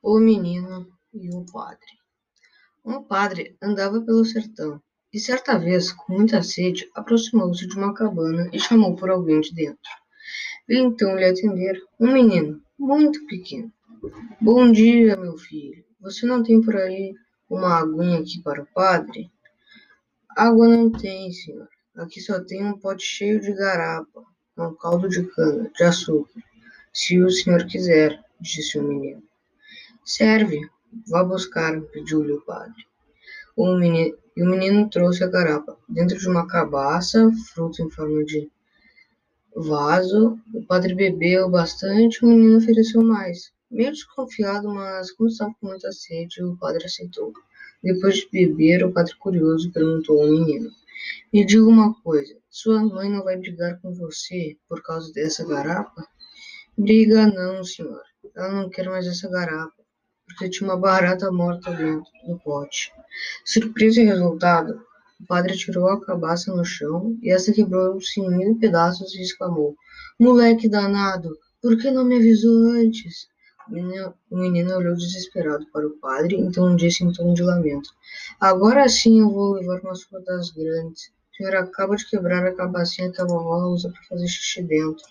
O menino e o padre. Um padre andava pelo sertão e, certa vez, com muita sede, aproximou-se de uma cabana e chamou por alguém de dentro. Veio então lhe atender um menino muito pequeno. — Bom dia, meu filho. Você não tem por aí uma aguinha aqui para o padre? — Água não tem, senhor. Aqui só tem um pote cheio de garapa, com caldo de cana, de açúcar. — Se o senhor quiser, disse o menino. Serve, vá buscar, pediu-lhe o padre. O menino trouxe a garapa. Dentro de uma cabaça, fruta em forma de vaso, o padre bebeu bastante, o menino ofereceu mais. Meio desconfiado, mas como estava com muita sede, o padre aceitou. Depois de beber, o padre curioso perguntou ao menino: me diga uma coisa, sua mãe não vai brigar com você por causa dessa garapa? Briga não, senhor. Ela não quer mais essa garapa, porque tinha uma barata morta dentro do pote. Surpreso e revoltado, o padre tirou a cabaça no chão e essa quebrou-se em mil pedaços e exclamou: moleque danado, por que não me avisou antes? O menino olhou desesperado para o padre, então disse em tom de lamento: agora sim eu vou levar uma surra das grandes. O senhor acaba de quebrar a cabacinha que a vovó usa para fazer xixi dentro.